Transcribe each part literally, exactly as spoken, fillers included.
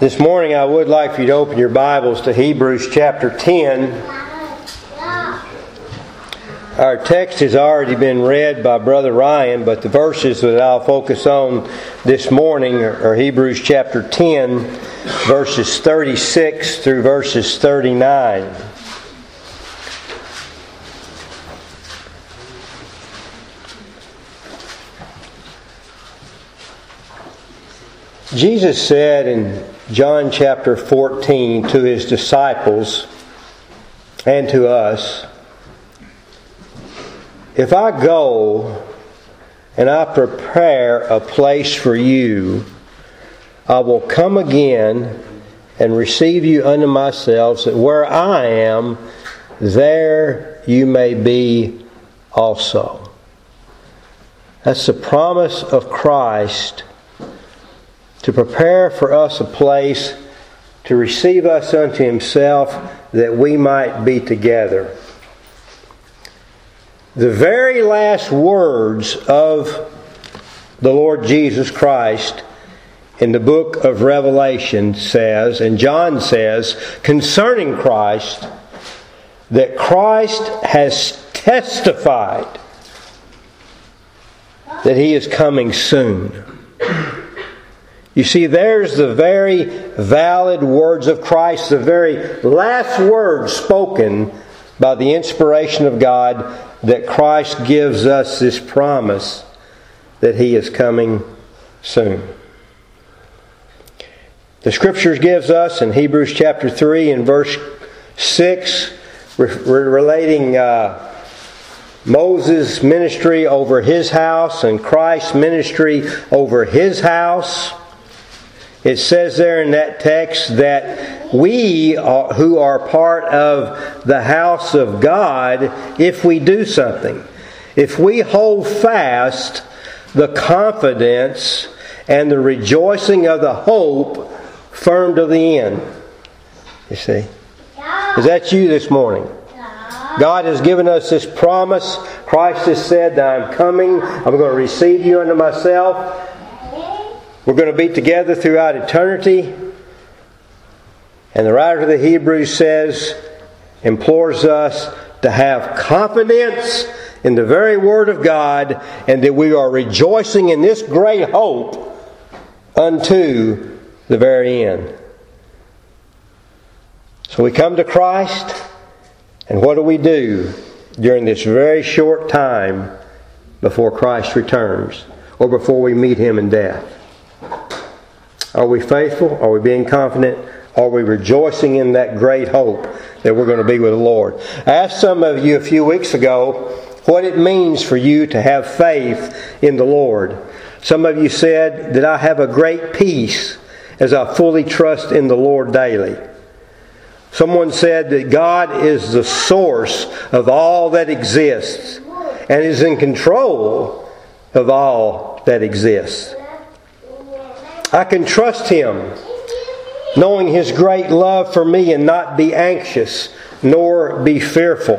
This morning I would like for you to open your Bibles to Hebrews chapter ten. Our text has already been read by Brother Ryan, but the verses that I'll focus on this morning are Hebrews chapter ten, verses thirty-six through verses thirty-nine. Jesus said in John chapter fourteen to His disciples and to us, "If I go and I prepare a place for you, I will come again and receive you unto myself, that where I am, there you may be also." That's the promise of Christ, to prepare for us a place, to receive us unto Himself, that we might be together. The very last words of the Lord Jesus Christ in the book of Revelation says, and John says, concerning Christ, that Christ has testified that He is coming soon. You see, there's the very valid words of Christ, the very last words spoken by the inspiration of God, that Christ gives us this promise that He is coming soon. The Scriptures gives us in Hebrews chapter three and verse six, relating uh, Moses' ministry over his house and Christ's ministry over His house. It says there in that text that we who are part of the house of God, if we do something, if we hold fast the confidence and the rejoicing of the hope firm to the end. You see? Is that you this morning? God has given us this promise. Christ has said that I'm coming, I'm going to receive you unto myself. We're going to be together throughout eternity. And the writer of the Hebrews says, implores us to have confidence in the very Word of God, and that we are rejoicing in this great hope unto the very end. So we come to Christ, and what do we do during this very short time before Christ returns, or before we meet Him in death? Are we faithful? Are we being confident? Are we rejoicing in that great hope that we're going to be with the Lord? I asked some of you a few weeks ago what it means for you to have faith in the Lord. Some of you said that I have a great peace as I fully trust in the Lord daily. Someone said that God is the source of all that exists and is in control of all that exists. I can trust Him, knowing His great love for me, and not be anxious, nor be fearful.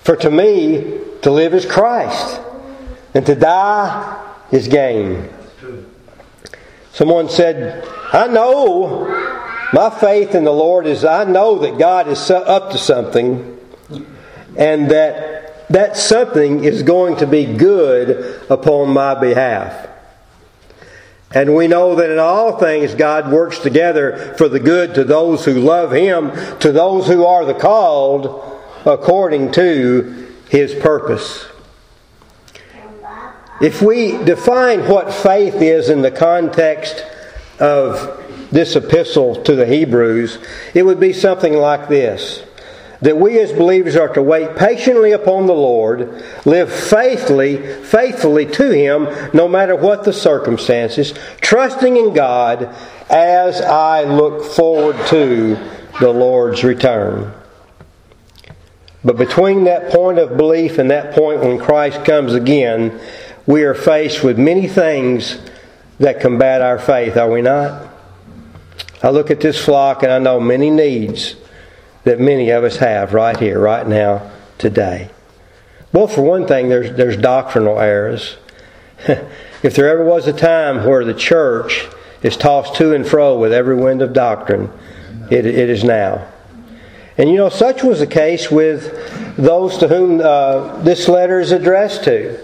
For to me, to live is Christ, and to die is gain. Someone said, I know, my faith in the Lord is, I know that God is up to something, and that that something is going to be good upon my behalf. And we know that in all things God works together for the good to those who love Him, to those who are the called according to His purpose. If we define what faith is in the context of this epistle to the Hebrews, it would be something like this: that we as believers are to wait patiently upon the Lord, live faithfully, faithfully to Him, no matter what the circumstances, trusting in God as I look forward to the Lord's return. But between that point of belief and that point when Christ comes again, we are faced with many things that combat our faith, are we not? I look at this flock and I know many needs that many of us have right here, right now, today. Well, for one thing, there's there's doctrinal errors. If there ever was a time where the church is tossed to and fro with every wind of doctrine. It, it is now. And you know, such was the case with those to whom uh, this letter is addressed to.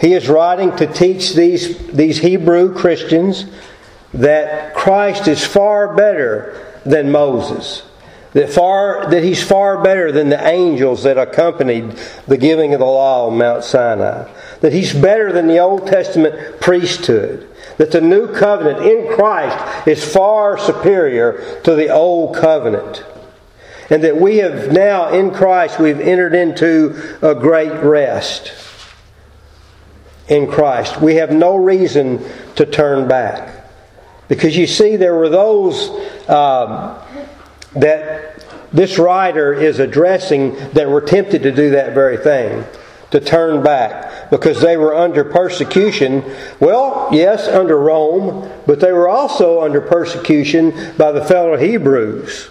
He is writing to teach these, these Hebrew Christians that Christ is far better than Moses. That far that he's far better than the angels that accompanied the giving of the law on Mount Sinai. That he's better than the Old Testament priesthood. That the new covenant in Christ is far superior to the old covenant. And that we have now, in Christ, we've entered into a great rest. In Christ. We have no reason to turn back. Because you see, there were those um, that this writer is addressing that were tempted to do that very thing. To turn back. Because they were under persecution. Well, yes, under Rome. But they were also under persecution by the fellow Hebrews.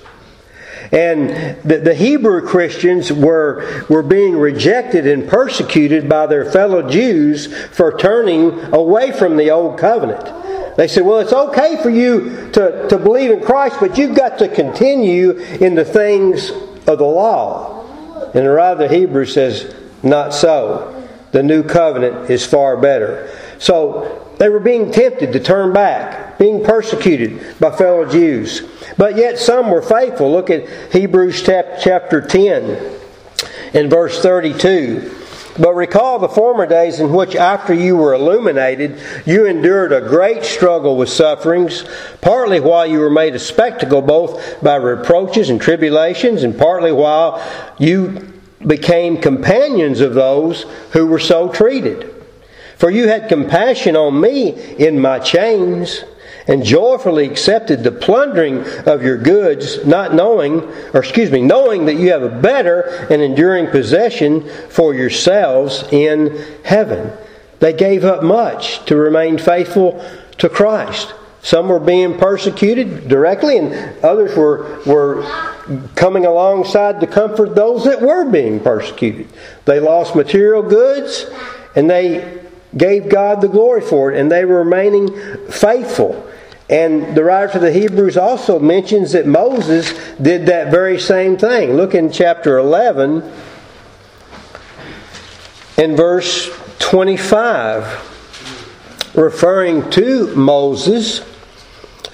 And the, the Hebrew Christians were, were being rejected and persecuted by their fellow Jews for turning away from the old covenant. They said, well, it's okay for you to, to believe in Christ, but you've got to continue in the things of the law. And the writer of the Hebrews says, not so. The new covenant is far better. So they were being tempted to turn back, being persecuted by fellow Jews. But yet some were faithful. Look at Hebrews chapter ten and verse thirty-two. But recall the former days in which, after you were illuminated, you endured a great struggle with sufferings, partly while you were made a spectacle both by reproaches and tribulations, and partly while you became companions of those who were so treated. For you had compassion on me in my chains, and joyfully accepted the plundering of your goods, not knowing, or excuse me, knowing that you have a better and enduring possession for yourselves in heaven. They gave up much to remain faithful to Christ. Some were being persecuted directly, and others were were coming alongside to comfort those that were being persecuted. They lost material goods, and they gave God the glory for it, and they were remaining faithful. And the writer to the Hebrews also mentions that Moses did that very same thing. Look in chapter eleven and verse twenty-five, referring to Moses,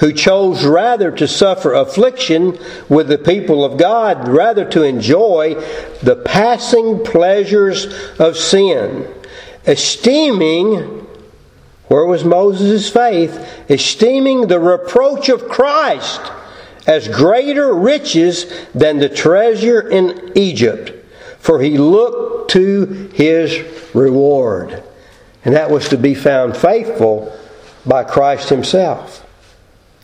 who chose rather to suffer affliction with the people of God, rather to enjoy the passing pleasures of sin. Esteeming, where was Moses' faith? Esteeming the reproach of Christ as greater riches than the treasure in Egypt, for he looked to his reward. And that was to be found faithful by Christ Himself.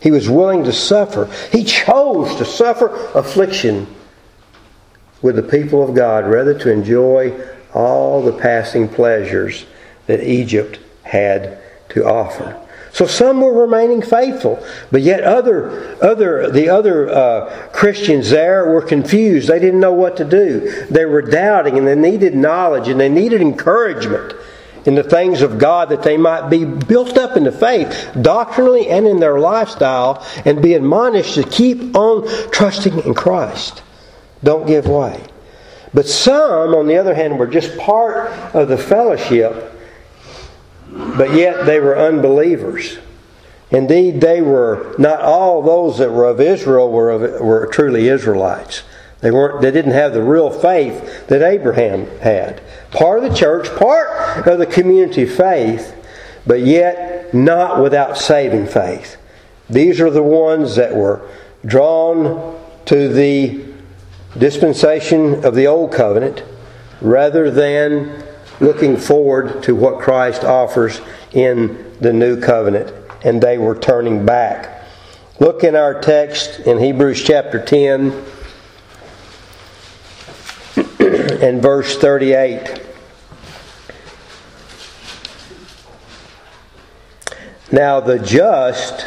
He was willing to suffer. He chose to suffer affliction with the people of God, rather to enjoy all the passing pleasures that Egypt had to offer. So some were remaining faithful, but yet other, other, the other uh, Christians there were confused. They didn't know what to do. They were doubting, and they needed knowledge, and they needed encouragement in the things of God, that they might be built up in the faith, doctrinally and in their lifestyle, and be admonished to keep on trusting in Christ. Don't give way. But some, on the other hand, were just part of the fellowship, but yet they were unbelievers. Indeed, they were not all those that were of Israel were of, were truly Israelites. They weren't. They didn't have the real faith that Abraham had. Part of the church, part of the community faith, but yet not without saving faith. These are the ones that were drawn to the dispensation of the old covenant, rather than looking forward to what Christ offers in the new covenant, and they were turning back. Look in our text in Hebrews chapter ten and verse thirty-eight. Now the just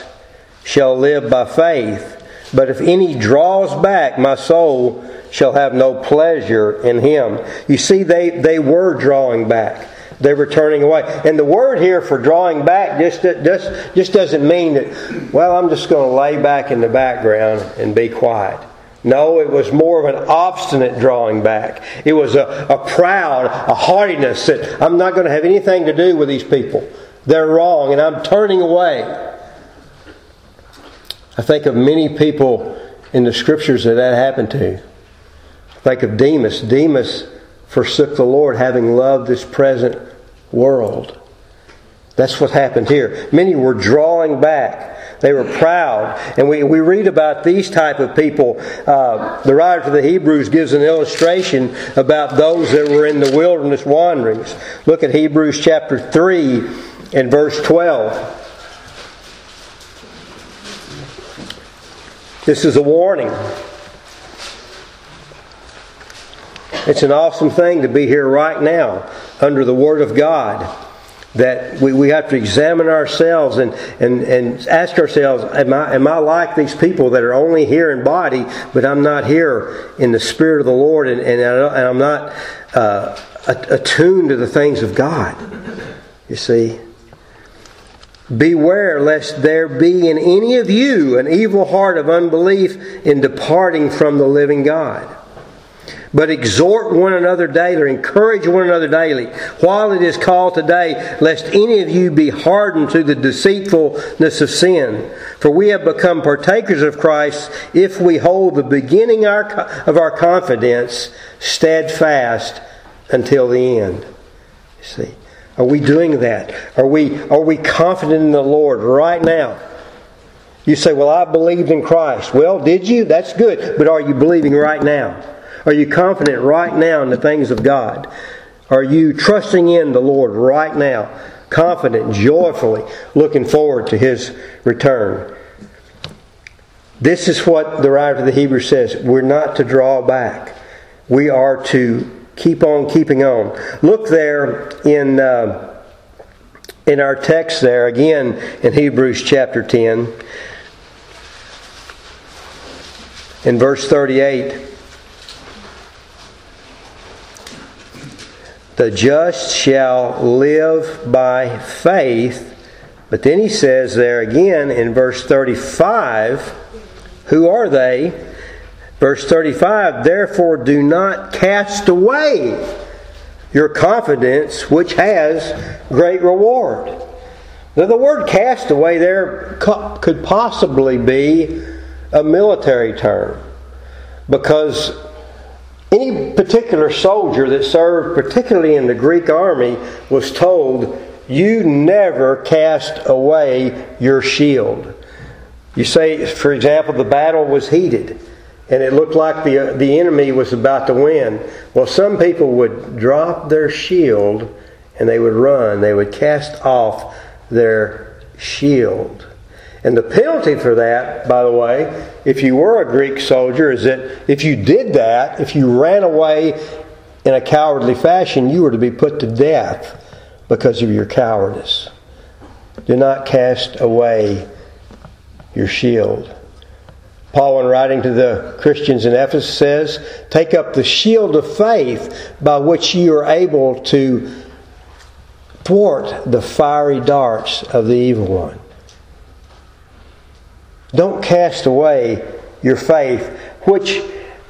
shall live by faith, but if any draws back, my soul shall have no pleasure in him. You see, they, they were drawing back. they were turning away. And the word here for drawing back just, just, just doesn't mean that, well, I'm just going to lay back in the background and be quiet. No, it was more of an obstinate drawing back. It was a, a proud, a haughtiness that I'm not going to have anything to do with these people. They're wrong, and I'm turning away. I think of many people in the Scriptures that that happened to. I think of Demas. Demas forsook the Lord, having loved this present world. That's what happened here. Many were drawing back. They were proud. And we, we read about these type of people. Uh, the writer to the Hebrews gives an illustration about those that were in the wilderness wanderings. Look at Hebrews chapter three and verse twelve. This is a warning. It's an awesome thing to be here right now under the Word of God. That we, we have to examine ourselves and, and, and ask ourselves, am I, am I like these people that are only here in body, but I'm not here in the Spirit of the Lord, and, and, I and I'm not uh, attuned to the things of God? You see? Beware lest there be in any of you an evil heart of unbelief in departing from the living God. But exhort one another daily, encourage one another daily, while it is called today, lest any of you be hardened to the deceitfulness of sin. For we have become partakers of Christ if we hold the beginning of our confidence steadfast until the end. You see, are we doing that? Are we are we confident in the Lord right now? You say, well, I believed in Christ. Well, did you? That's good. But are you believing right now? Are you confident right now in the things of God? Are you trusting in the Lord right now? Confident, joyfully, looking forward to His return. This is what the writer of the Hebrews says. We're not to draw back. We are to keep on keeping on. Look there in, uh, in our text there, again in Hebrews chapter ten, in verse thirty-eight. The just shall live by faith. But then he says there again in verse thirty-five, who are they? Verse thirty-five, therefore do not cast away your confidence, which has great reward. Now the word cast away there could possibly be a military term, because any particular soldier that served, particularly in the Greek army, was told, you never cast away your shield. You say, for example, the battle was heated, and it looked like the, the enemy was about to win. Well, some people would drop their shield, and they would run. They would cast off their shield. And the penalty for that, by the way, if you were a Greek soldier, is that if you did that, if you ran away in a cowardly fashion, you were to be put to death because of your cowardice. Do not cast away your shield. Paul, in writing to the Christians in Ephesus, says, take up the shield of faith by which you are able to thwart the fiery darts of the evil one. Don't cast away your faith, which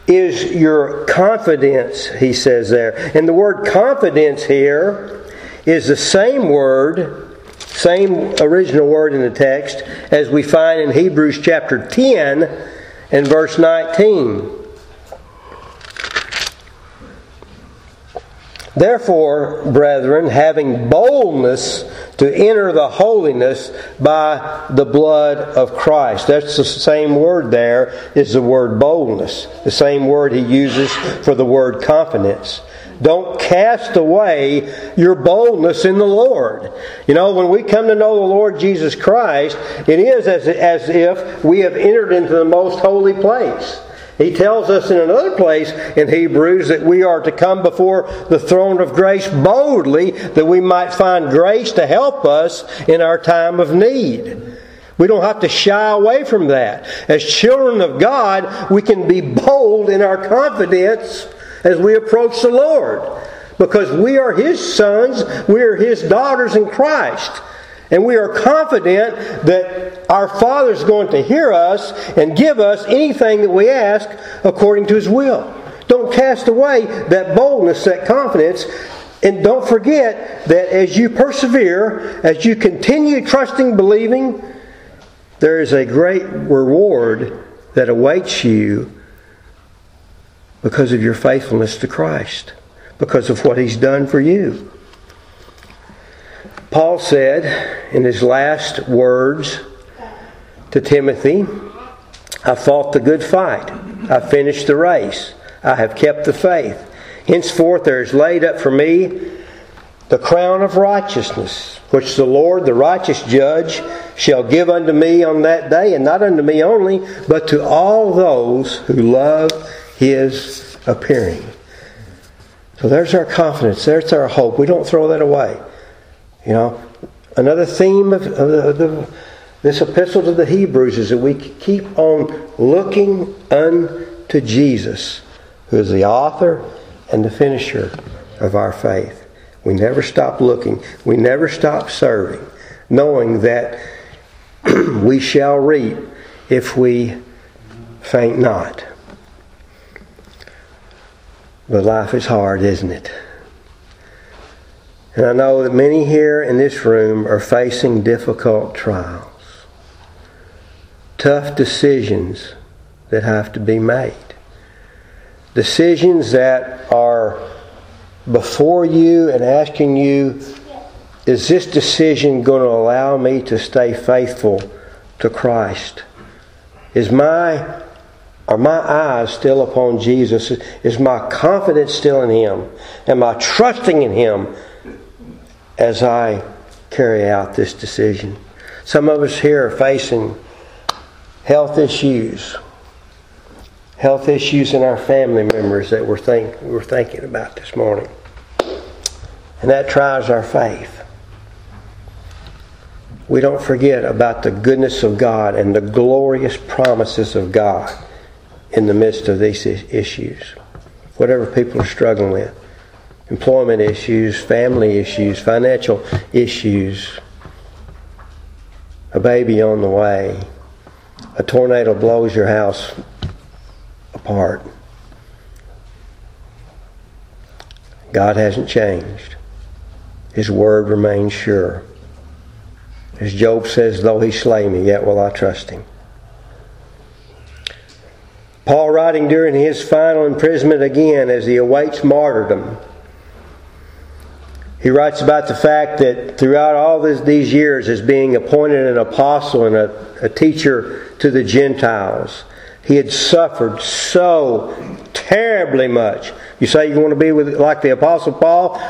is your confidence, he says there. And the word confidence here is the same word, same original word in the text, as we find in Hebrews chapter ten and verse nineteen. Therefore, brethren, having boldness to enter the holiness by the blood of Christ. That's the same word there, is the word boldness. The same word he uses for the word confidence. Don't cast away your boldness in the Lord. You know, when we come to know the Lord Jesus Christ, it is as, as if we have entered into the most holy place. He tells us in another place in Hebrews that we are to come before the throne of grace boldly, that we might find grace to help us in our time of need. We don't have to shy away from that. As children of God, we can be bold in our confidence as we approach the Lord. because we are His sons, we are His daughters in Christ. And we are confident that our Father is going to hear us and give us anything that we ask according to His will. Don't cast away that boldness, that confidence. And don't forget that as you persevere, as you continue trusting, believing, there is a great reward that awaits you because of your faithfulness to Christ, because of what He's done for you. Paul said in his last words to Timothy, I fought the good fight. I finished the race. I have kept the faith. Henceforth there is laid up for me the crown of righteousness, which the Lord, the righteous judge, shall give unto me on that day, and not unto me only, but to all those who love His appearing. So there's our confidence. There's our hope. We don't throw that away. You know, another theme of, of, the, of this epistle to the Hebrews is that we keep on looking unto Jesus, who is the author and the finisher of our faith. We never stop looking. We never stop serving, knowing that we shall reap if we faint not. But life is hard, isn't it? And I know that many here in this room are facing difficult trials, tough decisions that have to be made, decisions that are before you and asking you, is this decision going to allow me to stay faithful to Christ? Is my Are my eyes still upon Jesus? Is my confidence still in Him? Am I trusting in Him as I carry out this decision? Some of us here are facing health issues. Health issues in our family members that we're, think, we're thinking about this morning. And that tries our faith. We don't forget about the goodness of God and the glorious promises of God in the midst of these issues. Whatever people are struggling with. Employment issues, family issues, financial issues, a baby on the way, a tornado blows your house apart. God hasn't changed. His word remains sure. As Job says, though He slay me, yet will I trust Him. Paul, writing during his final imprisonment again as he awaits martyrdom, he writes about the fact that throughout all this, these years, as being appointed an apostle and a, a teacher to the Gentiles, he had suffered so terribly much. You say you want to be with like the Apostle Paul?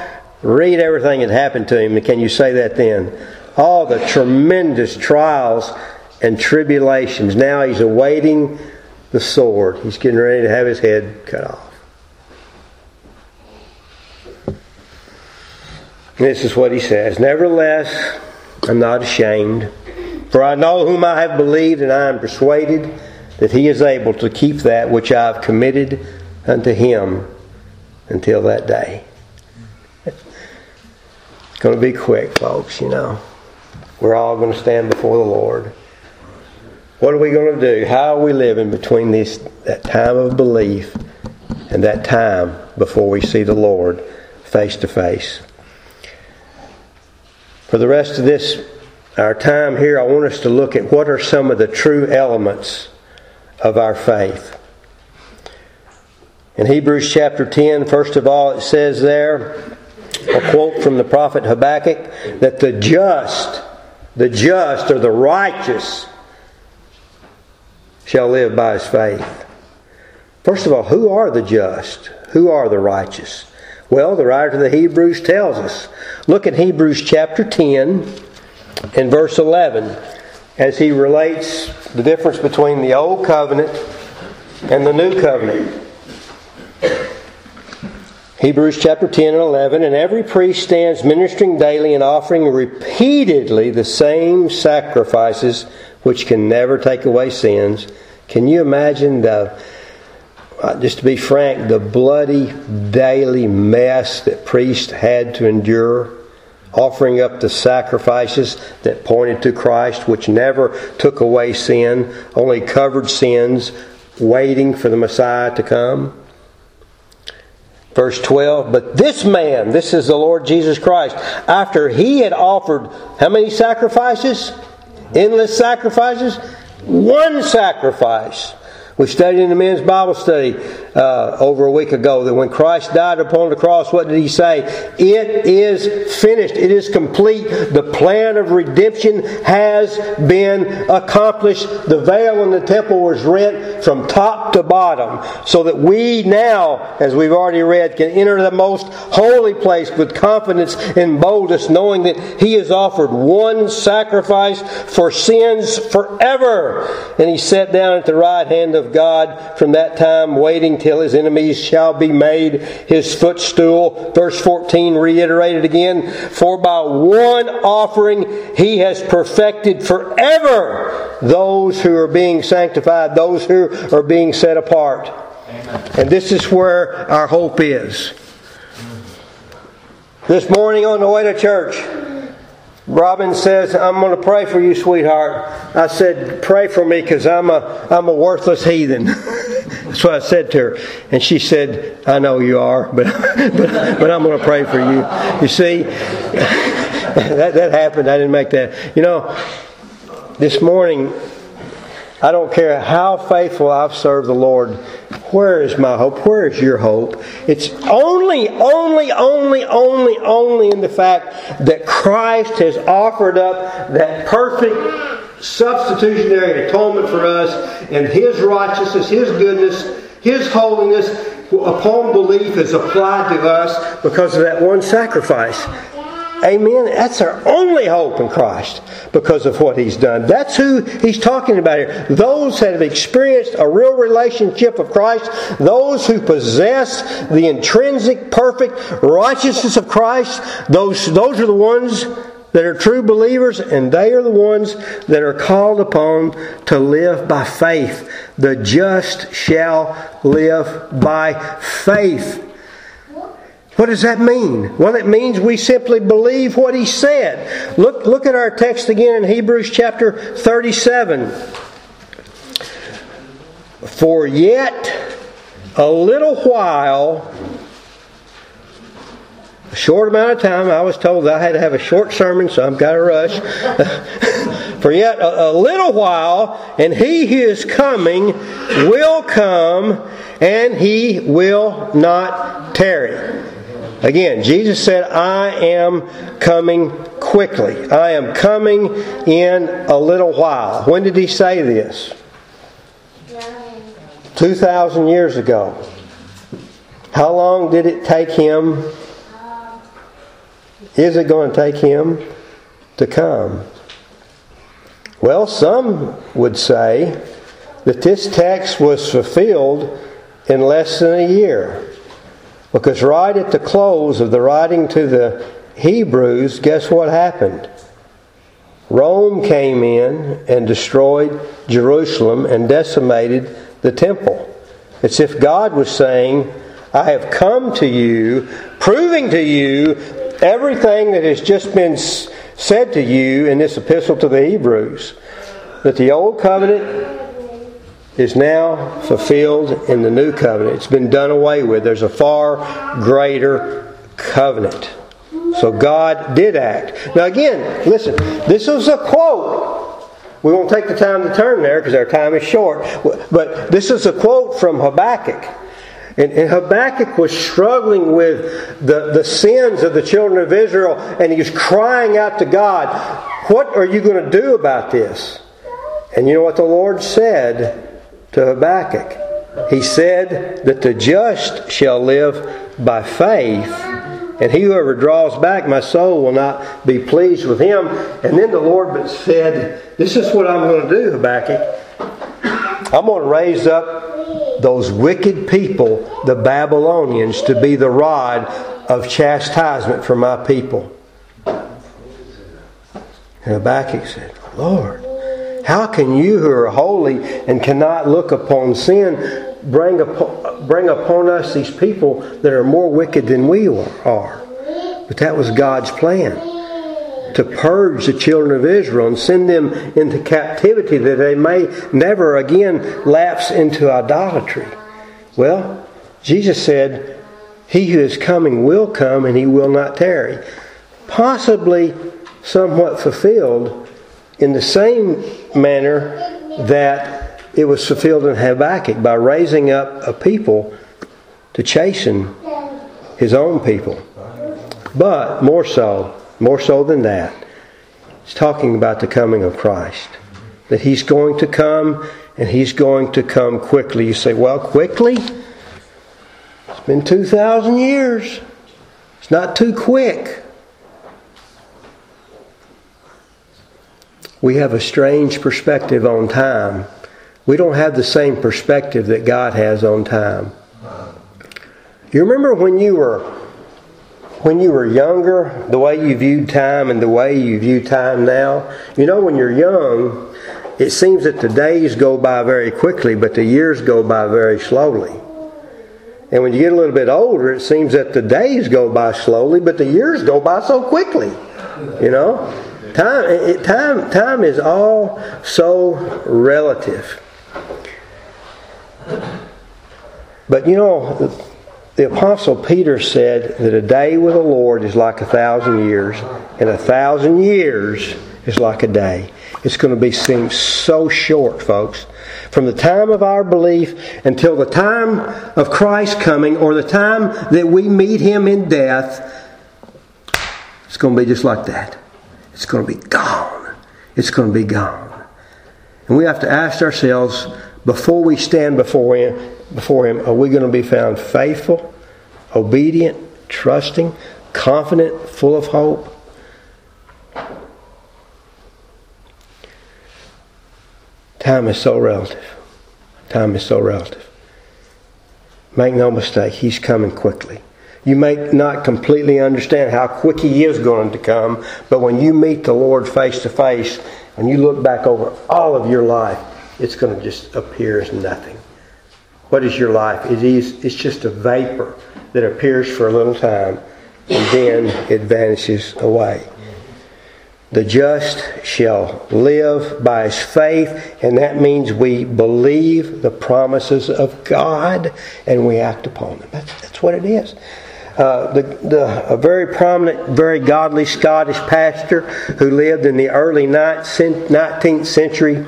Read everything that happened to him. Can you say that then? All the tremendous trials and tribulations. Now he's awaiting the sword. He's getting ready to have his head cut off. This is what he says. Nevertheless, I'm not ashamed, for I know whom I have believed, and I am persuaded that He is able to keep that which I have committed unto Him until that day. It's going to be quick, folks, you know. We're all going to stand before the Lord. What are we going to do? How are we living between this that time of belief and that time before we see the Lord face to face? For the rest of this, our time here, I want us to look at what are some of the true elements of our faith. In Hebrews chapter ten, first of all, it says there, a quote from the prophet Habakkuk, that the just, the just or the righteous shall live by his faith. First of all, who are the just? Who are the righteous? Well, the writer to the Hebrews tells us. Look at Hebrews chapter ten and verse eleven as he relates the difference between the Old Covenant and the New Covenant. Hebrews chapter ten and eleven, and every priest stands ministering daily and offering repeatedly the same sacrifices which can never take away sins. Can you imagine the uh, just to be frank, the bloody daily mess that priests had to endure, offering up the sacrifices that pointed to Christ, which never took away sin, only covered sins, waiting for the Messiah to come. Verse twelve, but this man, this is the Lord Jesus Christ, after he had offered how many sacrifices? Endless sacrifices? One sacrifice. We studied in the men's Bible study uh, over a week ago that when Christ died upon the cross, what did He say? It is finished. It is complete. The plan of redemption has been accomplished. The veil in the temple was rent from top to bottom so that we now, as we've already read, can enter the most holy place with confidence and boldness, knowing that He has offered one sacrifice for sins forever. And He sat down at the right hand of God from that time, waiting till His enemies shall be made His footstool. Verse fourteen reiterated again, for by one offering He has perfected forever those who are being sanctified, those who are being set apart. Amen. And this is where our hope is. This morning on the way to church, Robin says, I'm going to pray for you, sweetheart. I said, pray for me because I'm a, I'm a worthless heathen. That's what I said to her. And she said, I know you are, but, but, but I'm going to pray for you. You see, that, that happened. I didn't make that. You know, this morning, I don't care how faithful I've served the Lord. Where is my hope? Where is your hope? It's only, only, only, only, only in the fact that Christ has offered up that perfect substitutionary atonement for us, and His righteousness, His goodness, His holiness upon belief is applied to us because of that one sacrifice. Amen. That's our only hope in Christ because of what He's done. That's who He's talking about here. Those that have experienced a real relationship of Christ, those who possess the intrinsic, perfect righteousness of Christ, those, those are the ones that are true believers, and they are the ones that are called upon to live by faith. The just shall live by faith. What does that mean? Well, it means we simply believe what He said. Look, look at our text again in Hebrews chapter thirty-seven. For yet a little while, a short amount of time, I was told I had to have a short sermon, so I've got to rush. For yet a, a little while, and He who is coming will come, and He will not tarry. Again, Jesus said, I am coming quickly. I am coming in a little while. When did He say this? two thousand years ago. How long did it take Him? Is it going to take Him to come? Well, some would say that this text was fulfilled in less than a year. Because right at the close of the writing to the Hebrews, guess what happened? Rome came in and destroyed Jerusalem and decimated the temple. It's as if God was saying, I have come to you, proving to you everything that has just been said to you in this epistle to the Hebrews. That the old covenant is now fulfilled in the new covenant. It's been done away with. There's a far greater covenant. So God did act. Now again, listen, this is a quote. We won't take the time to turn there because our time is short. But this is a quote from Habakkuk. And Habakkuk was struggling with the, the sins of the children of Israel, and he was crying out to God, what are you going to do about this? And you know what the Lord said to Habakkuk? He said that the just shall live by faith, and he whoever draws back, my soul will not be pleased with him. And then the Lord said, this is what I'm going to do, Habakkuk. I'm going to raise up those wicked people, the Babylonians, to be the rod of chastisement for my people. And Habakkuk said, Lord, how can you who are holy and cannot look upon sin bring upon, bring upon us these people that are more wicked than we are. But that was God's plan, to purge the children of Israel and send them into captivity that they may never again lapse into idolatry. Well, Jesus said, He who is coming will come and He will not tarry. Possibly somewhat fulfilled in the same manner that it was fulfilled in Habakkuk by raising up a people to chasten His own people. But more so, more so than that, it's talking about the coming of Christ. That He's going to come, and He's going to come quickly. You say, well, quickly? It's been two thousand years. It's not too quick. We have a strange perspective on time. We don't have the same perspective that God has on time. You remember when you were... When you were younger, the way you viewed time and the way you view time now. You know, when you're young, it seems that the days go by very quickly, but the years go by very slowly. And when you get a little bit older, it seems that the days go by slowly, but the years go by so quickly. You know, time it, time time is all so relative. But you know, the Apostle Peter said that a day with the Lord is like a thousand years, and a thousand years is like a day. It's going to be seem so short, folks. From the time of our belief until the time of Christ's coming, or the time that we meet Him in death, it's going to be just like that. It's going to be gone. It's going to be gone. And we have to ask ourselves, before we stand before Him, before Him, are we going to be found faithful, obedient, trusting, confident, full of hope? Time is so relative. Time is so relative. Make no mistake, He's coming quickly. You may not completely understand how quick He is going to come, but when you meet the Lord face to face, and you look back over all of your life, it's going to just appear as nothing. What is your life? It is, it's just a vapor that appears for a little time and then it vanishes away. The just shall live by his faith, and that means we believe the promises of God and we act upon them. That's, that's what it is. Uh, the, the, a very prominent, very godly Scottish pastor who lived in the early nineteenth century,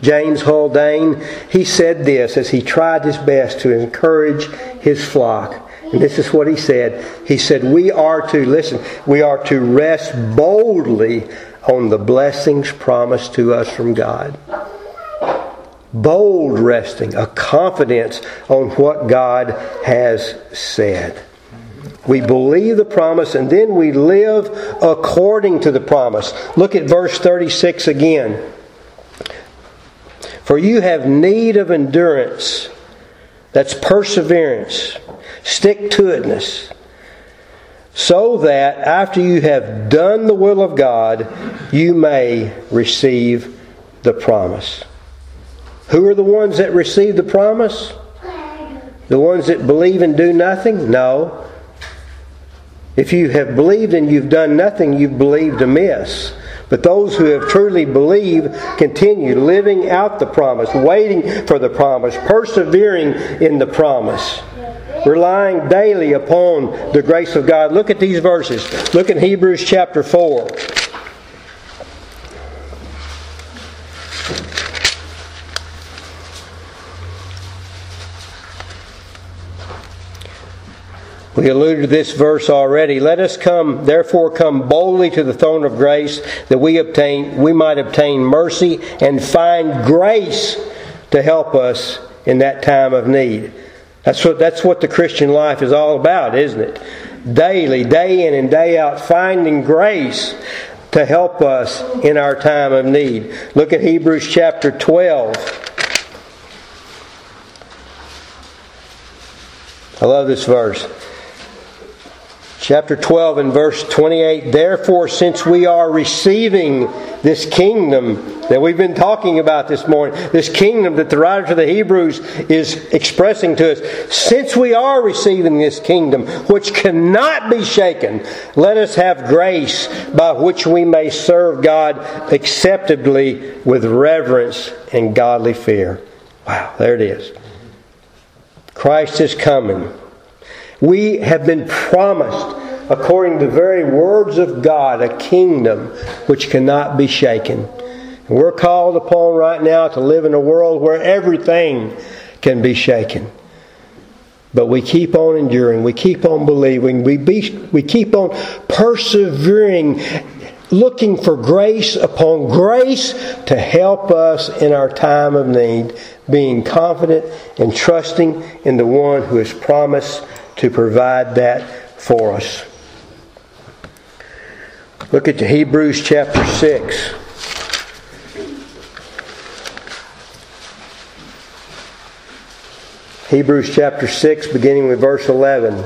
James Haldane, he said this as he tried his best to encourage his flock. And this is what he said. He said, we are to, listen, we are to rest boldly on the blessings promised to us from God. Bold resting, a confidence on what God has said. We believe the promise and then we live according to the promise. Look at verse thirty-six again. For you have need of endurance, that's perseverance, stick-to-itness, so that after you have done the will of God, you may receive the promise. Who are the ones that receive the promise? The ones that believe and do nothing? No. If you have believed and you've done nothing, you've believed amiss. But those who have truly believed continue living out the promise, waiting for the promise, persevering in the promise, relying daily upon the grace of God. Look at these verses. Look in Hebrews chapter four. We alluded to this verse already. Let us come, therefore, come boldly to the throne of grace, that we obtain, we might obtain mercy and find grace to help us in that time of need. That's what that's what the Christian life is all about, isn't it? Daily, day in and day out, finding grace to help us in our time of need. Look at Hebrews chapter twelve. I love this verse. Chapter twelve and verse twenty-eight, therefore, since we are receiving this kingdom that we've been talking about this morning, this kingdom that the writer to the Hebrews is expressing to us, since we are receiving this kingdom which cannot be shaken, let us have grace by which we may serve God acceptably with reverence and godly fear. Wow, there it is. Christ is coming. We have been promised, according to the very words of God, a kingdom which cannot be shaken. And we're called upon right now to live in a world where everything can be shaken. But we keep on enduring. We keep on believing. We, be, we keep on persevering, looking for grace upon grace to help us in our time of need, being confident and trusting in the one who has promised to provide that for us. Look at Hebrews chapter six. Hebrews chapter six, beginning with verse eleven.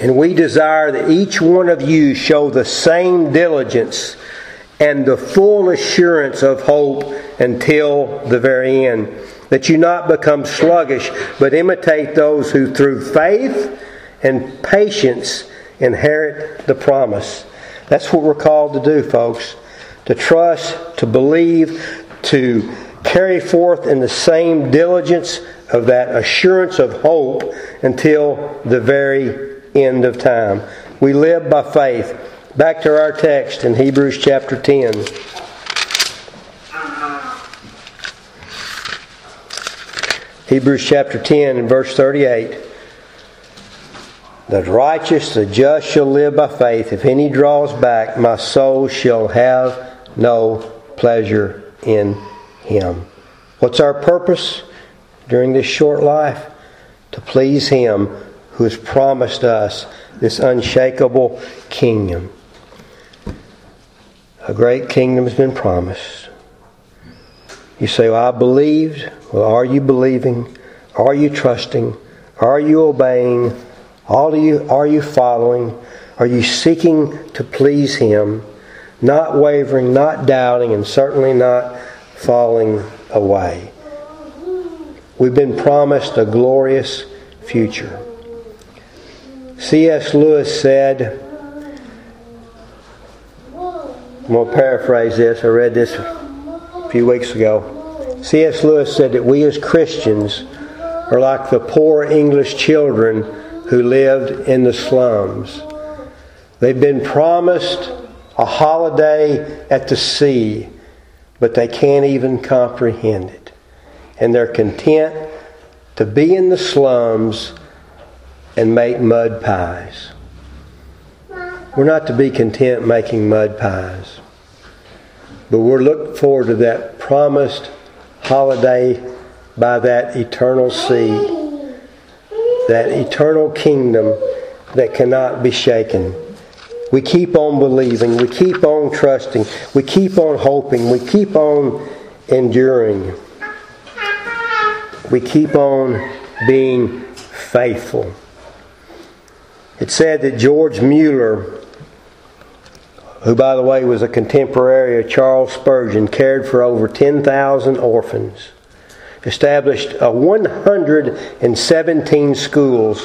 And we desire that each one of you show the same diligence and the full assurance of hope until the very end, that you not become sluggish, but imitate those who through faith and patience inherit the promise. That's what we're called to do, folks. To trust, to believe, to carry forth in the same diligence of that assurance of hope until the very end of time. We live by faith. Back to our text in Hebrews chapter ten. Hebrews chapter ten and verse thirty-eight. The righteous, the just shall live by faith. If any draws back, my soul shall have no pleasure in him. What's our purpose during this short life? To please Him who has promised us this unshakable kingdom. A great kingdom has been promised. You say, well, I believed. Well, are you believing? Are you trusting? Are you obeying? All of you, are you following? Are you seeking to please Him? Not wavering, not doubting, and certainly not falling away. We've been promised a glorious future. C S Lewis said, I'm going to paraphrase this. I read this a few weeks ago. C S Lewis said that we as Christians are like the poor English children who lived in the slums. They've been promised a holiday at the sea, but they can't even comprehend it. And they're content to be in the slums and make mud pies. We're not to be content making mud pies, but we're looking forward to that promised holiday by that eternal sea, that eternal kingdom that cannot be shaken. We keep on believing, we keep on trusting, we keep on hoping, we keep on enduring, we keep on being faithful. It said that George Mueller, who, by the way, was a contemporary of Charles Spurgeon, cared for over ten thousand orphans, established one hundred seventeen schools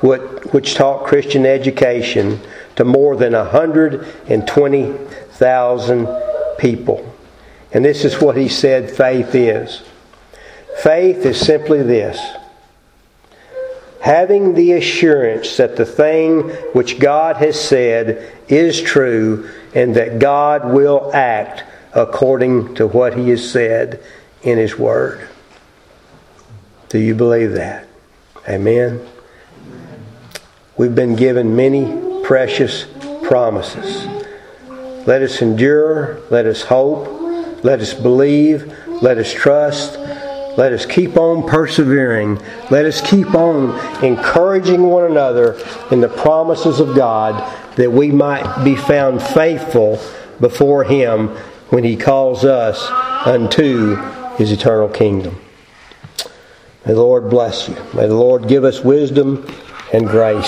which taught Christian education to more than one hundred twenty thousand people. And this is what he said faith is. Faith is simply this: having the assurance that the thing which God has said is true and that God will act according to what He has said in His Word. Do you believe that? Amen? We've been given many precious promises. Let us endure. Let us hope. Let us believe. Let us trust. Let us keep on persevering. Let us keep on encouraging one another in the promises of God, that we might be found faithful before Him when He calls us unto His eternal kingdom. May the Lord bless you. May the Lord give us wisdom and grace.